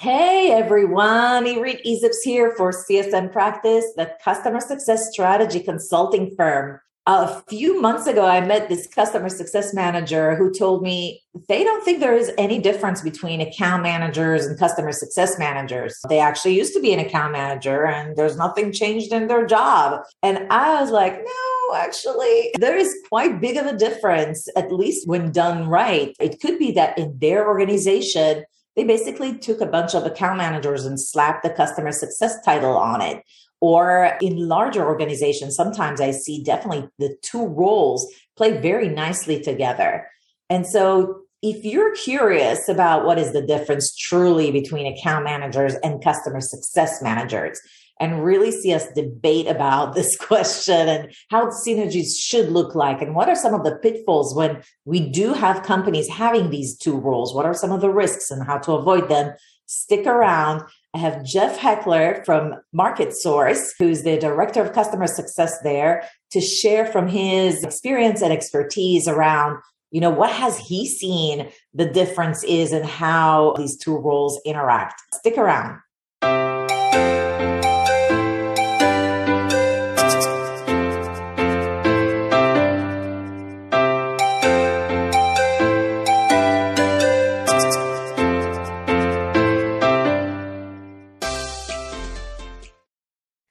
Hey everyone, Irit Izips here for CSM Practice, the customer success strategy consulting firm. A few months ago, I met this customer success manager who told me they don't think there is any difference between account managers and customer success managers. They actually used to be an account manager and there's nothing changed in their job. And I was like, no, actually, there is quite big of a difference, at least when done right. It could be that in their organization, they basically took a bunch of account managers and slapped the customer success title on it. Or in larger organizations, sometimes I see definitely the two roles play very nicely together. And so if you're curious about what is the difference truly between account managers and customer success managers, and really see us debate about this question and how synergies should look like, and what are some of the pitfalls when we do have companies having these two roles, what are some of the risks and how to avoid them, stick around. I have Jeff Heckler from MarketSource, who's the Director of Customer Success there, to share from his experience and expertise around, you know, what has he seen the difference is and how these two roles interact. Stick around.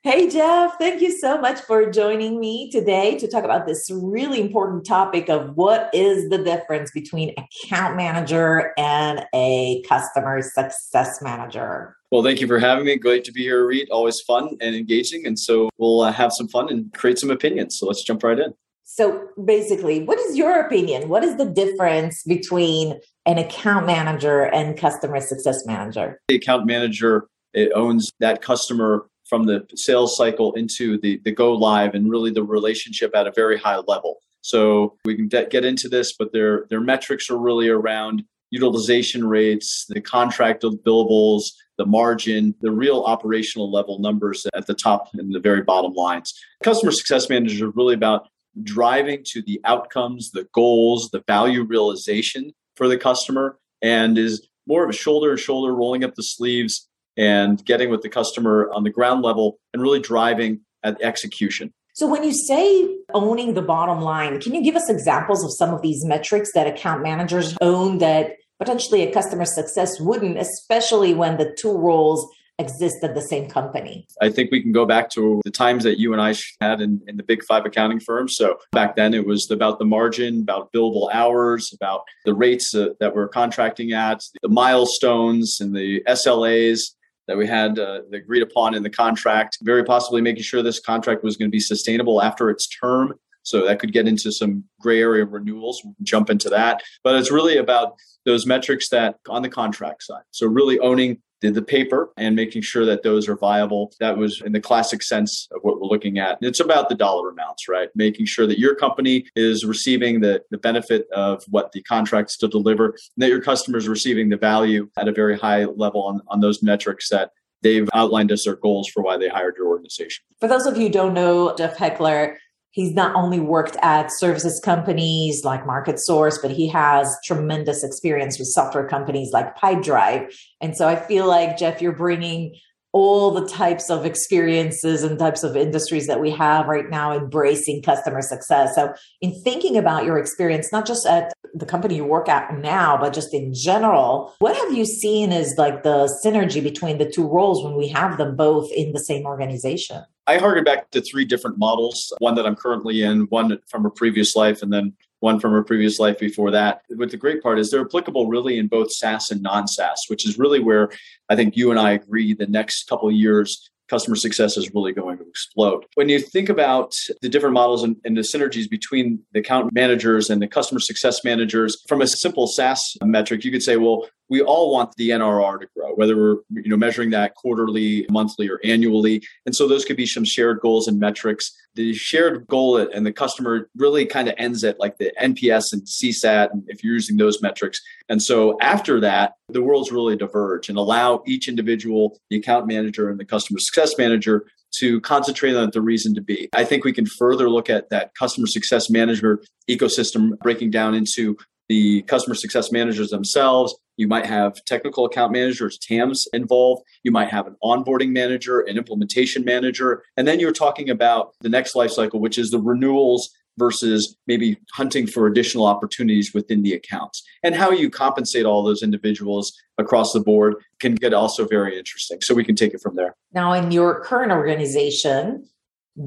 Hey, Jeff, thank you so much for joining me today to talk about this really important topic of what is the difference between account manager and a customer success manager. Well, thank you for having me. Great to be here, Reed. Always fun and engaging. And so we'll have some fun and create some opinions. So let's jump right in. So basically, what is your opinion? What is the difference between an account manager and customer success manager? The account manager, it owns that customer from the sales cycle into the go live and really the relationship at a very high level. So we can get into this, but their metrics are really around utilization rates, the contract of billables, the margin, the real operational level numbers at the top and the very bottom lines. Customer success managers are really about driving to the outcomes, the goals, the value realization for the customer, and is more of a shoulder to shoulder, rolling up the sleeves, and getting with the customer on the ground level and really driving at execution. So when you say owning the bottom line, can you give us examples of some of these metrics that account managers own that potentially a customer success wouldn't, especially when the two roles exist at the same company? I think we can go back to the times that you and I had in the big five accounting firms. So back then it was about the margin, about billable hours, about the rates that we're contracting at, the milestones and the SLAs that we had agreed upon in the contract, very possibly making sure this contract was going to be sustainable after its term. So that could get into some gray area renewals. We'll jump into that. But it's really about those metrics that on the contract side. So really owning the paper and making sure that those are viable. That was in the classic sense of what we're looking at. It's about the dollar amounts, right? Making sure that your company is receiving the benefit of what the contracts to deliver, and that your customers are receiving the value at a very high level on those metrics that they've outlined as their goals for why they hired your organization. For those of you who don't know Jeff Heckler, he's not only worked at services companies like MarketSource, but he has tremendous experience with software companies like Pipedrive. And so I feel like, Jeff, you're bringing all the types of experiences and types of industries that we have right now embracing customer success. So in thinking about your experience, not just at the company you work at now, but just in general, what have you seen as like the synergy between the two roles when we have them both in the same organization? I harken back to three different models, one that I'm currently in, one from a previous life, and then one from a previous life before that. But the great part is they're applicable really in both SaaS and non-SaaS, which is really where I think you and I agree the next couple of years, customer success is really going to explode. When you think about the different models and the synergies between the account managers and the customer success managers, from a simple SaaS metric, you could say, well, we all want the NRR to grow, whether we're measuring that quarterly, monthly, or annually. And so those could be some shared goals and metrics. The shared goal and the customer really kind of ends at like the NPS and CSAT, if you're using those metrics. And so after that, the worlds really diverge and allow each individual, the account manager and the customer success manager, to concentrate on the reason to be. I think we can further look at that customer success manager ecosystem breaking down into the customer success managers themselves. You might have technical account managers, TAMs, involved. You might have an onboarding manager, an implementation manager. And then you're talking about the next life cycle, which is the renewals versus maybe hunting for additional opportunities within the accounts. And how you compensate all those individuals across the board can get also very interesting. So we can take it from there. Now, in your current organization,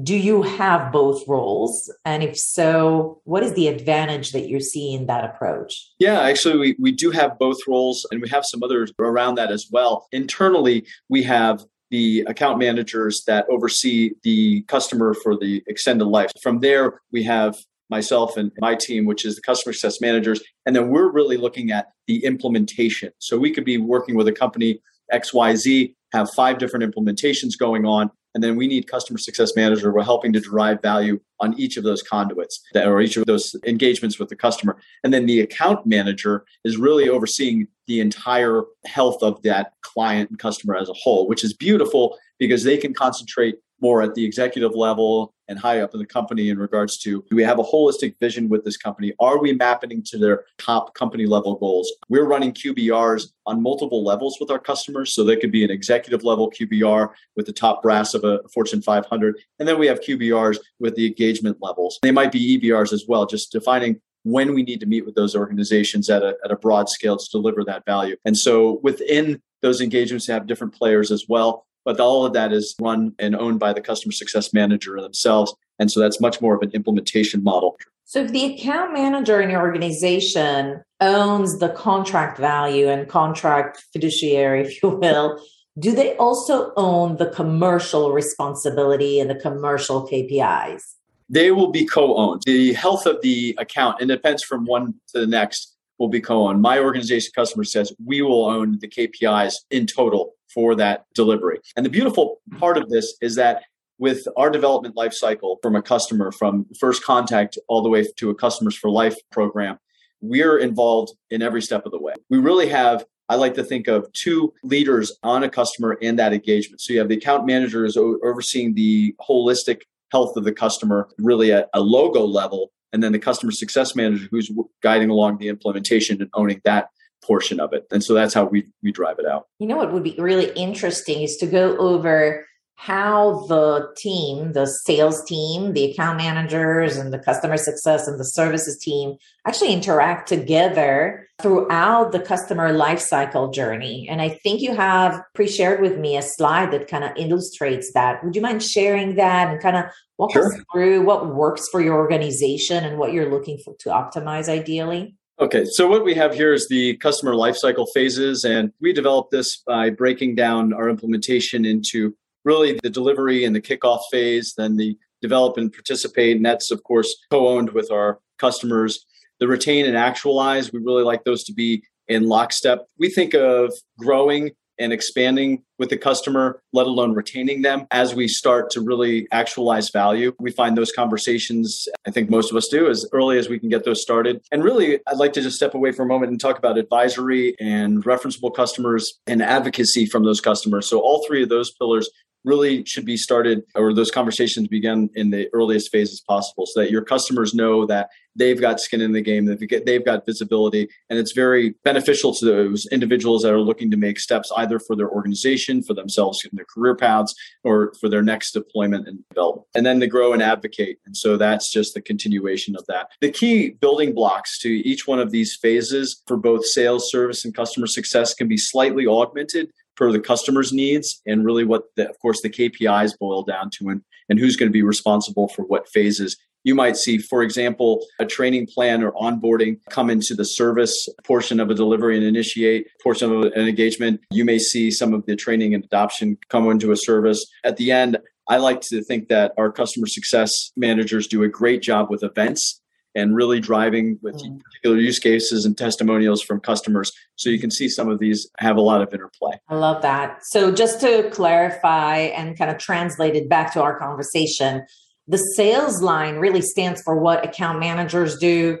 do you have both roles? And if so, what is the advantage that you see in that approach? Yeah, actually, we do have both roles, and we have some others around that as well. Internally, we have the account managers that oversee the customer for the extended life. From there, we have myself and my team, which is the customer success managers. And then we're really looking at the implementation. So we could be working with a company XYZ, have 5 different implementations going on. And then we need customer success manager. We're helping to derive value on each of those conduits or each of those engagements with the customer. And then the account manager is really overseeing the entire health of that client and customer as a whole, which is beautiful because they can concentrate more at the executive level and high up in the company in regards to, do we have a holistic vision with this company? Are we mapping to their top company level goals? We're running QBRs on multiple levels with our customers. So they could be an executive level QBR with the top brass of a Fortune 500. And then we have QBRs with the engagement levels. They might be EBRs as well, just defining when we need to meet with those organizations at a broad scale to deliver that value. And so within those engagements, you have different players as well. But all of that is run and owned by the customer success manager themselves. And so that's much more of an implementation model. So if the account manager in your organization owns the contract value and contract fiduciary, if you will, do they also own the commercial responsibility and the commercial KPIs? They will be co-owned. The health of the account, and it depends from one to the next, will be co-owned. My organization, customer says, we will own the KPIs in total for that delivery. And the beautiful part of this is that with our development lifecycle from a customer, from first contact all the way to a Customers for Life program, we're involved in every step of the way. We really have, I like to think of 2 leaders on a customer and that engagement. So you have the account manager is overseeing the holistic health of the customer, really at a logo level, and then the customer success manager who's guiding along the implementation and owning that portion of it. And so that's how we drive it out. You know, what would be really interesting is to go over how the team, the sales team, the account managers and the customer success and the services team actually interact together throughout the customer lifecycle journey. And I think you have pre-shared with me a slide that kind of illustrates that. Would you mind sharing that and kind of walk us through what works for your organization and what you're looking for to optimize ideally? Okay, so what we have here is the customer lifecycle phases, and we developed this by breaking down our implementation into really the delivery and the kickoff phase, then the develop and participate, and that's, of course, co-owned with our customers. The retain and actualize, we really like those to be in lockstep. We think of growing and expanding with the customer, let alone retaining them, as we start to really actualize value. We find those conversations, I think most of us do, as early as we can get those started. And really, I'd like to just step away for a moment and talk about advisory and referenceable customers and advocacy from those customers. So all 3 of those pillars really should be started, or those conversations begin in the earliest phases possible so that your customers know that they've got skin in the game, that they've got visibility, and it's very beneficial to those individuals that are looking to make steps either for their organization, for themselves in their career paths, or for their next deployment and development. And then the grow and advocate. And so that's just the continuation of that. The key building blocks to each one of these phases for both sales, service, and customer success can be slightly augmented per the customer's needs and really what, of course, the KPIs boil down to and who's going to be responsible for what phases. You might see, for example, a training plan or onboarding come into the service portion of a delivery and initiate portion of an engagement. You may see some of the training and adoption come into a service. At the end, I like to think that our customer success managers do a great job with events and really driving with particular use cases and testimonials from customers. So you can see some of these have a lot of interplay. I love that. So just to clarify and kind of translate it back to our conversation, the sales line really stands for what account managers do.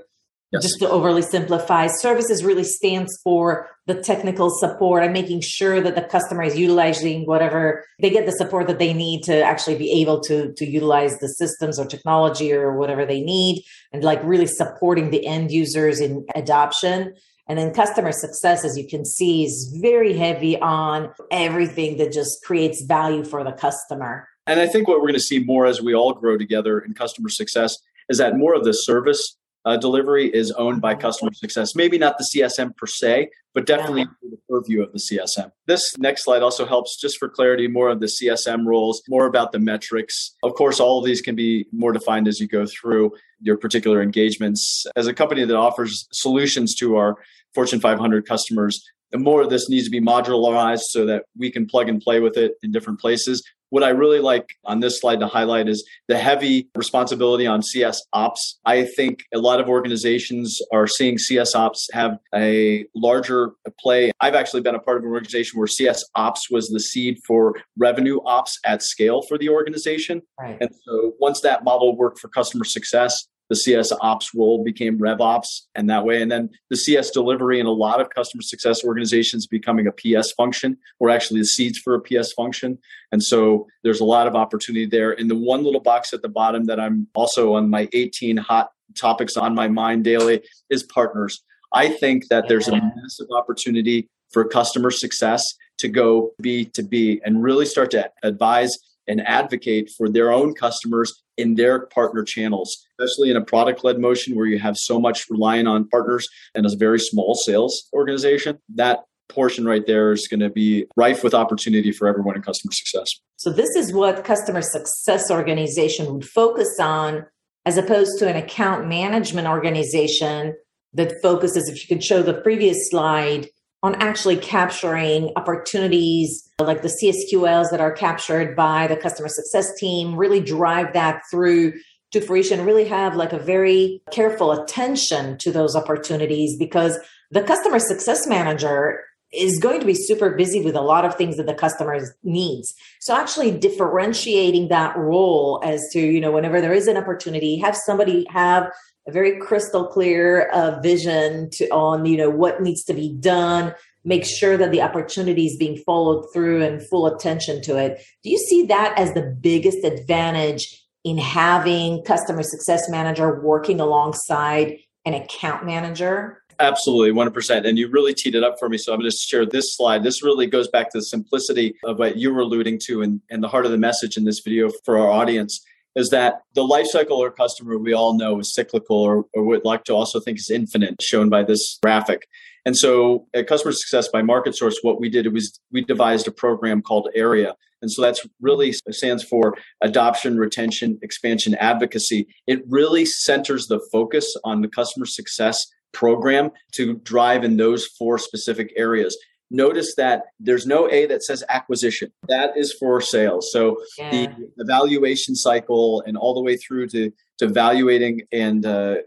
Yes. Just to overly simplify, services really stands for the technical support and making sure that the customer is utilizing whatever, they get the support that they need to actually be able to utilize the systems or technology or whatever they need, and like really supporting the end users in adoption. And then customer success, as you can see, is very heavy on everything that just creates value for the customer. And I think what we're going to see more as we all grow together in customer success is that more of the service delivery is owned by customer success. Maybe not the CSM per se, but definitely the purview of the CSM. This next slide also helps just for clarity, more of the CSM roles, more about the metrics. Of course, all of these can be more defined as you go through your particular engagements. As a company that offers solutions to our Fortune 500 customers, the more of this needs to be modularized so that we can plug and play with it in different places. What I really like on this slide to highlight is the heavy responsibility on CS Ops. I think a lot of organizations are seeing CS Ops have a larger play. I've actually been a part of an organization where CS Ops was the seed for revenue ops at scale for the organization. Right. And so once that model worked for customer success, the CS Ops role became RevOps and that way. And then the CS delivery in a lot of customer success organizations becoming a PS function, or actually the seeds for a PS function. And so there's a lot of opportunity there. In the one little box at the bottom that I'm also on my 18 hot topics on my mind daily is partners. I think that there's a massive opportunity for customer success to go B2B and really start to advise and advocate for their own customers in their partner channels, especially in a product-led motion where you have so much relying on partners and a very small sales organization. That portion right there is going to be rife with opportunity for everyone in customer success. So this is what customer success organization would focus on, as opposed to an account management organization that focuses, if you could show the previous slide, on actually capturing opportunities like the CSQLs that are captured by the customer success team, really drive that through to fruition, really have like a very careful attention to those opportunities, because the customer success manager is going to be super busy with a lot of things that the customer needs. So actually differentiating that role as to, you know, whenever there is an opportunity, have somebody have a very crystal clear vision on, you know, what needs to be done, make sure that the opportunity is being followed through and full attention to it. Do you see that as the biggest advantage in having customer success manager working alongside an account manager? Absolutely, 100%. And you really teed it up for me. So I'm going to share this slide. This really goes back to the simplicity of what you were alluding to, and the heart of the message in this video for our audience is that the life cycle or customer we all know is cyclical, or would like to also think is infinite, shown by this graphic. And so at Customer Success by MarketSource, what we did was we devised a program called AREA. And so that's really stands for adoption, retention, expansion, advocacy. It really centers the focus on the customer success program to drive in those four specific areas. Notice that there's no A that says acquisition. That is for sales. So the evaluation cycle and all the way through to evaluating and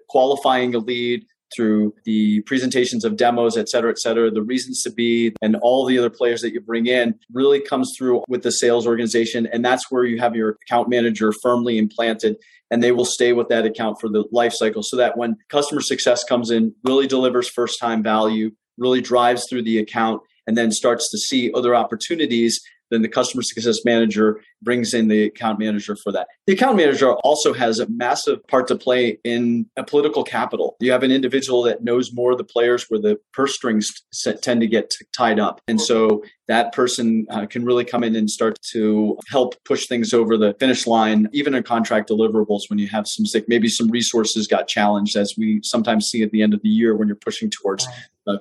qualifying a lead through the presentations of demos, et cetera, the reasons to be, and all the other players that you bring in really comes through with the sales organization. And that's where you have your account manager firmly implanted, and they will stay with that account for the life cycle, so that when customer success comes in, really delivers first time value, really drives through the account, and then starts to see other opportunities, then the customer success manager brings in the account manager for that. The account manager also has a massive part to play in a political capital. You have an individual that knows more of the players where the purse strings tend to get tied up. And so that person can really come in and start to help push things over the finish line, even in contract deliverables when you have some sick, maybe some resources got challenged, as we sometimes see at the end of the year when you're pushing towards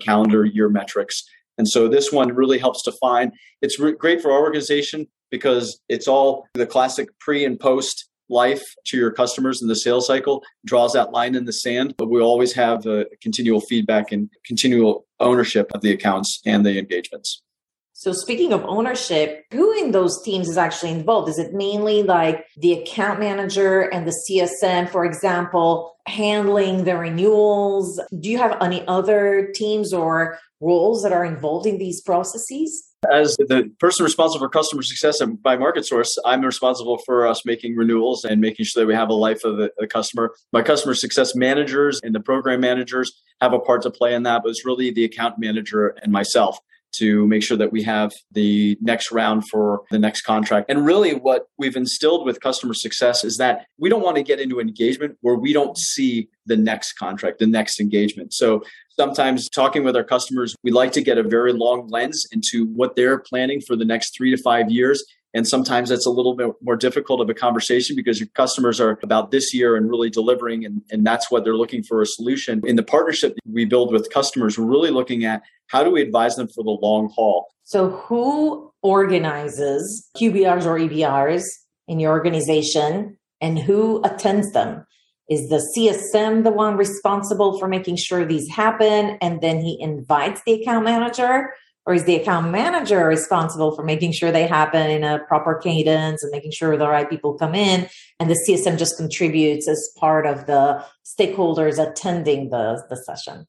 calendar year metrics. And so this one really helps define. It's great for our organization because it's all the classic pre and post life to your customers in the sales cycle, draws that line in the sand. But we always have a continual feedback and continual ownership of the accounts and the engagements. So speaking of ownership, who in those teams is actually involved? Is it mainly like the account manager and the CSM, for example, handling the renewals? Do you have any other teams or roles that are involved in these processes? As the person responsible for customer success by MarketSource, I'm responsible for us making renewals and making sure that we have a life of the customer. My customer success managers and the program managers have a part to play in that, but it's really the account manager and myself to make sure that we have the next round for the next contract. And really what we've instilled with customer success is that we don't want to get into an engagement where we don't see the next contract, the next engagement. So sometimes talking with our customers, we like to get a very long lens into what they're planning for the next 3 to 5 years. And sometimes that's a little bit more difficult of a conversation because your customers are about this year and really delivering, and that's what they're looking for a solution. In the partnership we build with customers, we're really looking at how do we advise them for the long haul. So who organizes QBRs or EBRs in your organization and who attends them? Is the CSM the one responsible for making sure these happen and then he invites the account manager? Or is the account manager responsible for making sure they happen in a proper cadence and making sure the right people come in? And the CSM just contributes as part of the stakeholders attending the session?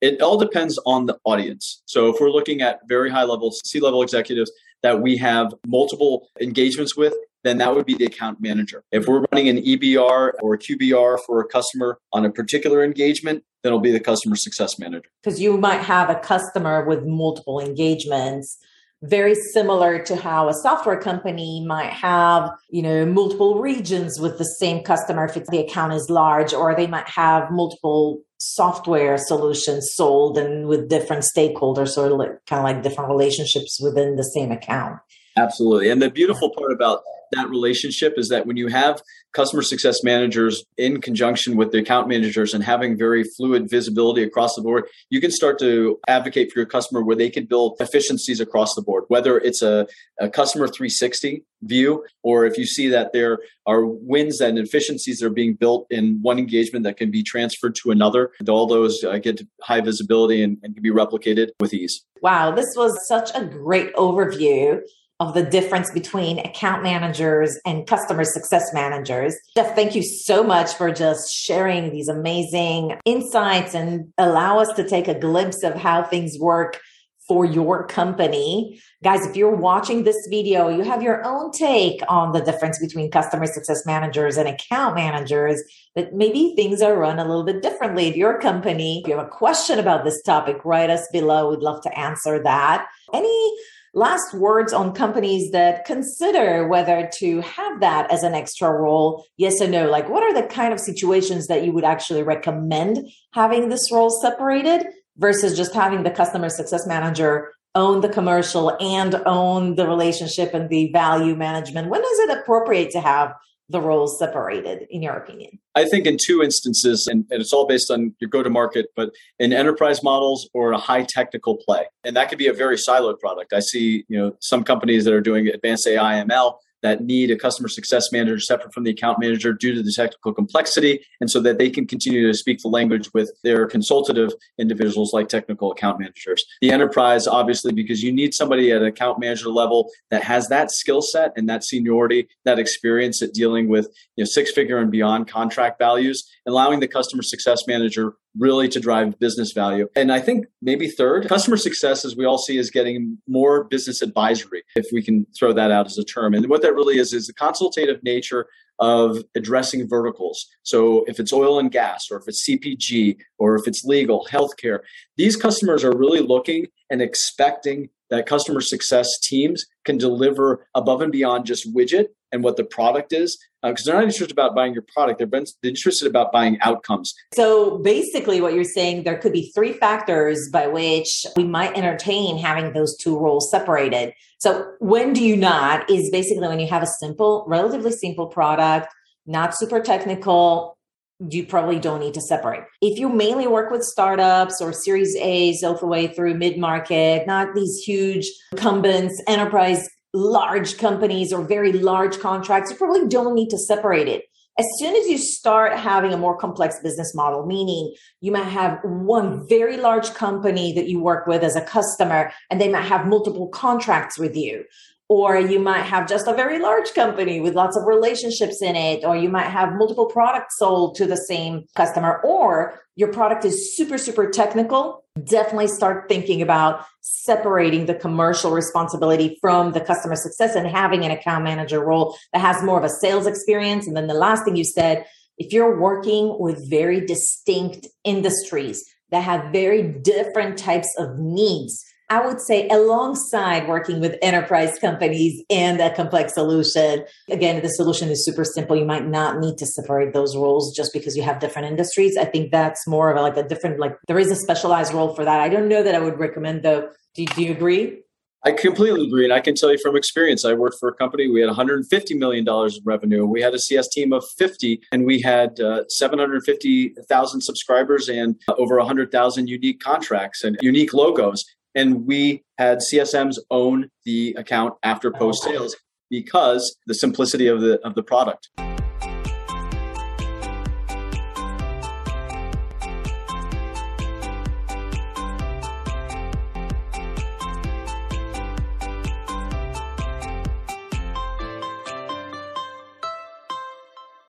It all depends on the audience. So if we're looking at very high level, C-level executives that we have multiple engagements with, then that would be the account manager. If we're running an EBR or a QBR for a customer on a particular engagement, then it'll be the customer success manager. Because you might have a customer with multiple engagements, very similar to how a software company might have, multiple regions with the same customer if the account is large, or they might have multiple software solutions sold and with different stakeholders, sort of like different relationships within the same account. Absolutely. And the beautiful part about that relationship is that when you have customer success managers in conjunction with the account managers and having very fluid visibility across the board, you can start to advocate for your customer where they can build efficiencies across the board, whether it's a customer 360 view, or if you see that there are wins and efficiencies that are being built in one engagement that can be transferred to another, all those get high visibility and can be replicated with ease. Wow, this was such a great overview of the difference between account managers and customer success managers. Jeff, thank you so much for just sharing these amazing insights and allow us to take a glimpse of how things work for your company. Guys, if you're watching this video, you have your own take on the difference between customer success managers and account managers, but maybe things are run a little bit differently at your company. If you have a question about this topic, write us below. We'd love to answer that. Any last words on companies that consider whether to have that as an extra role, yes or no? Like, what are the kind of situations that you would actually recommend having this role separated versus just having the customer success manager own the commercial and own the relationship and the value management? When is it appropriate to have the roles separated, in your opinion? I think in two instances, and it's all based on your go-to-market, but in enterprise models or a high technical play. And that could be a very siloed product. I see, some companies that are doing advanced AI ML that need a customer success manager separate from the account manager due to the technical complexity, and so that they can continue to speak the language with their consultative individuals like technical account managers. The enterprise, obviously, because you need somebody at an account manager level that has that skill set and that seniority, that experience at dealing with six-figure and beyond contract values, allowing the customer success manager really to drive business value. And I think maybe third, customer success, as we all see, is getting more business advisory, if we can throw that out as a term. And what that really is the consultative nature of addressing verticals. So if it's oil and gas, or if it's CPG, or if it's legal, healthcare, these customers are really looking and expecting that customer success teams can deliver above and beyond just widget and what the product is, because they're not interested about buying your product. They're interested about buying outcomes. So basically what you're saying, there could be three factors by which we might entertain having those two roles separated. So when do you not is basically when you have a relatively simple product, not super technical, you probably don't need to separate. If you mainly work with startups or Series A's all the way through mid-market, not these huge incumbents, enterprise, large companies or very large contracts, you probably don't need to separate it. As soon as you start having a more complex business model, meaning you might have one very large company that you work with as a customer, and they might have multiple contracts with you. Or you might have just a very large company with lots of relationships in it, or you might have multiple products sold to the same customer, or your product is super, super technical. Definitely start thinking about separating the commercial responsibility from the customer success and having an account manager role that has more of a sales experience. And then the last thing you said, if you're working with very distinct industries that have very different types of needs, I would say alongside working with enterprise companies and a complex solution, again, the solution is super simple. You might not need to separate those roles just because you have different industries. I think that's more of a different, there is a specialized role for that. I don't know that I would recommend though. Do you agree? I completely agree. And I can tell you from experience, I worked for a company, we had $150 million in revenue. We had a CS team of 50, and we had 750,000 subscribers and over 100,000 unique contracts and unique logos. And we had CSMs own the account after post-sales because the simplicity of the product.